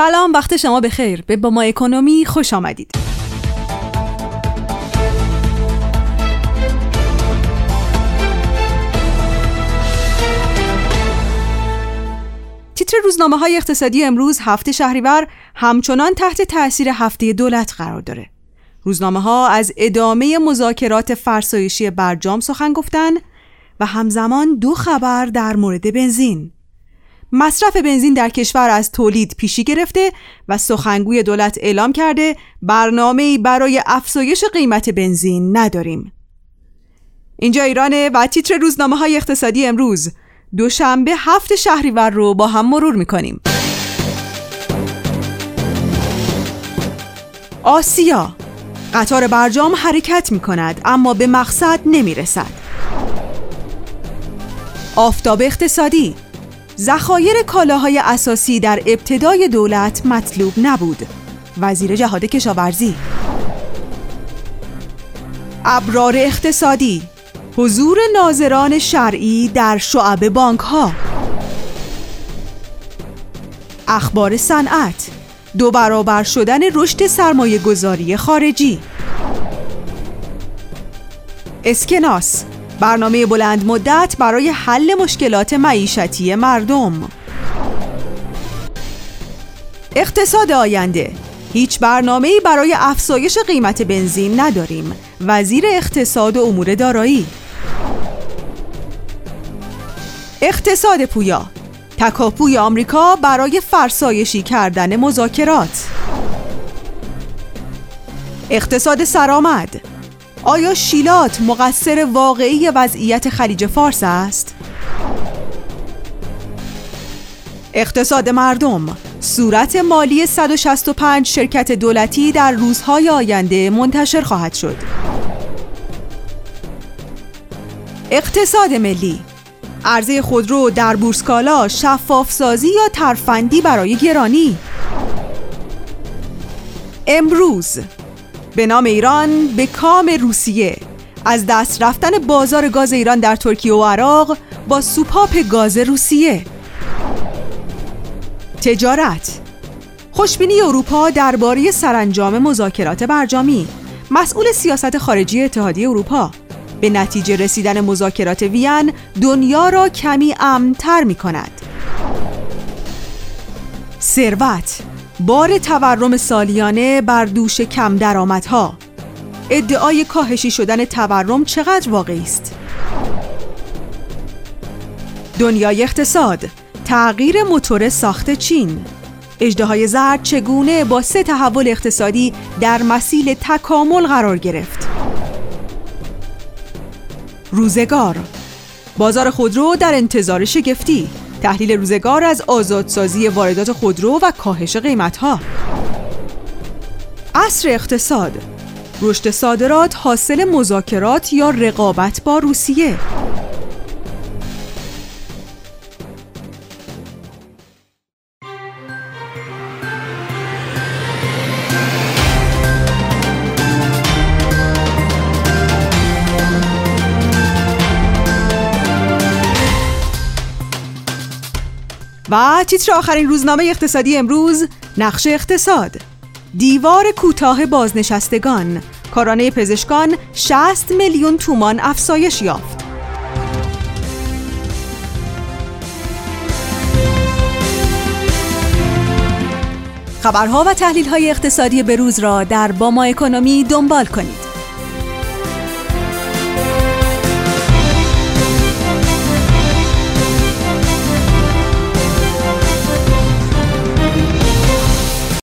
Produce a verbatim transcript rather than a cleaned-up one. سلام، وقت شما بخیر. به با ما اکونومی خوش آمدید. تیتر روزنامه‌های اقتصادی امروز هفته شهریور همچنان تحت تأثیر هفته دولت قرار داره. روزنامه‌ها از ادامه مذاکرات فرسایشی برجام سخن گفتن و همزمان دو خبر در مورد بنزین. مصرف بنزین در کشور از تولید پیشی گرفته و سخنگوی دولت اعلام کرده برنامه‌ای برای افزایش قیمت بنزین نداریم. اینجا ایرانه و تیتر روزنامه‌های اقتصادی امروز دوشنبه هفت شهریور رو با هم مرور می‌کنیم. آسیا: قطار برجام حرکت می‌کند اما به مقصد نمی‌رسد. آفتاب اقتصادی: ذخایر کالاهای اساسی در ابتدای دولت مطلوب نبود. وزیر جهاد کشاورزی. ابرار اقتصادی: حضور ناظران شرعی در شعب بانک‌ها. اخبار صنعت: دو برابر شدن رشد سرمایه‌گذاری خارجی. اسکناس: برنامه بلند مدت برای حل مشکلات معیشتی مردم. اقتصاد آینده: هیچ برنامه‌ای برای افزایش قیمت بنزین نداریم. وزیر اقتصاد و امور دارایی. اقتصاد پویا: تکاپوی آمریکا برای فرسایشی کردن مذاکرات. اقتصاد سرآمد: آیا شیلات مقصر واقعی وضعیت خلیج فارس است؟ اقتصاد مردم: صورت مالی صد و شصت و پنج شرکت دولتی در روزهای آینده منتشر خواهد شد. اقتصاد ملی: عرضه خودرو در بورس کالا، شفافسازی یا ترفندی برای گرانی. امروز: به نام ایران به کام روسیه، از دست رفتن بازار گاز ایران در ترکیه و عراق با سوپاپ گاز روسیه. تجارت: خوشبینی اروپا درباره سرانجام مذاکرات برجامی. مسئول سیاست خارجی اتحادیه اروپا: به نتیجه رسیدن مذاکرات وین دنیا را کمی امن‌تر می‌کند. ثروت: بار تورم سالیانه بر دوش کم درآمدها. ادعای کاهشی شدن تورم چقدر واقعی است؟ دنیای اقتصاد: تغییر موتور ساخت چین. اژدهای زرد چگونه با سه تحول اقتصادی در مسیر تکامل قرار گرفت؟ روزگار: بازار خودرو در انتظار شگفتی. تحلیل روزگار از آزادسازی واردات خودرو و کاهش قیمت‌ها. عصر اقتصاد: رشد صادرات حاصل مذاکرات یا رقابت با روسیه. و تیتر آخرین روزنامه اقتصادی امروز: نقش اقتصاد. دیوار کوتاه بازنشستگان. کارانه پزشکان شصت میلیون تومان افزایش یافت. خبرها و تحلیل‌های اقتصادی بروز را در با ما اکونومی دنبال کنید.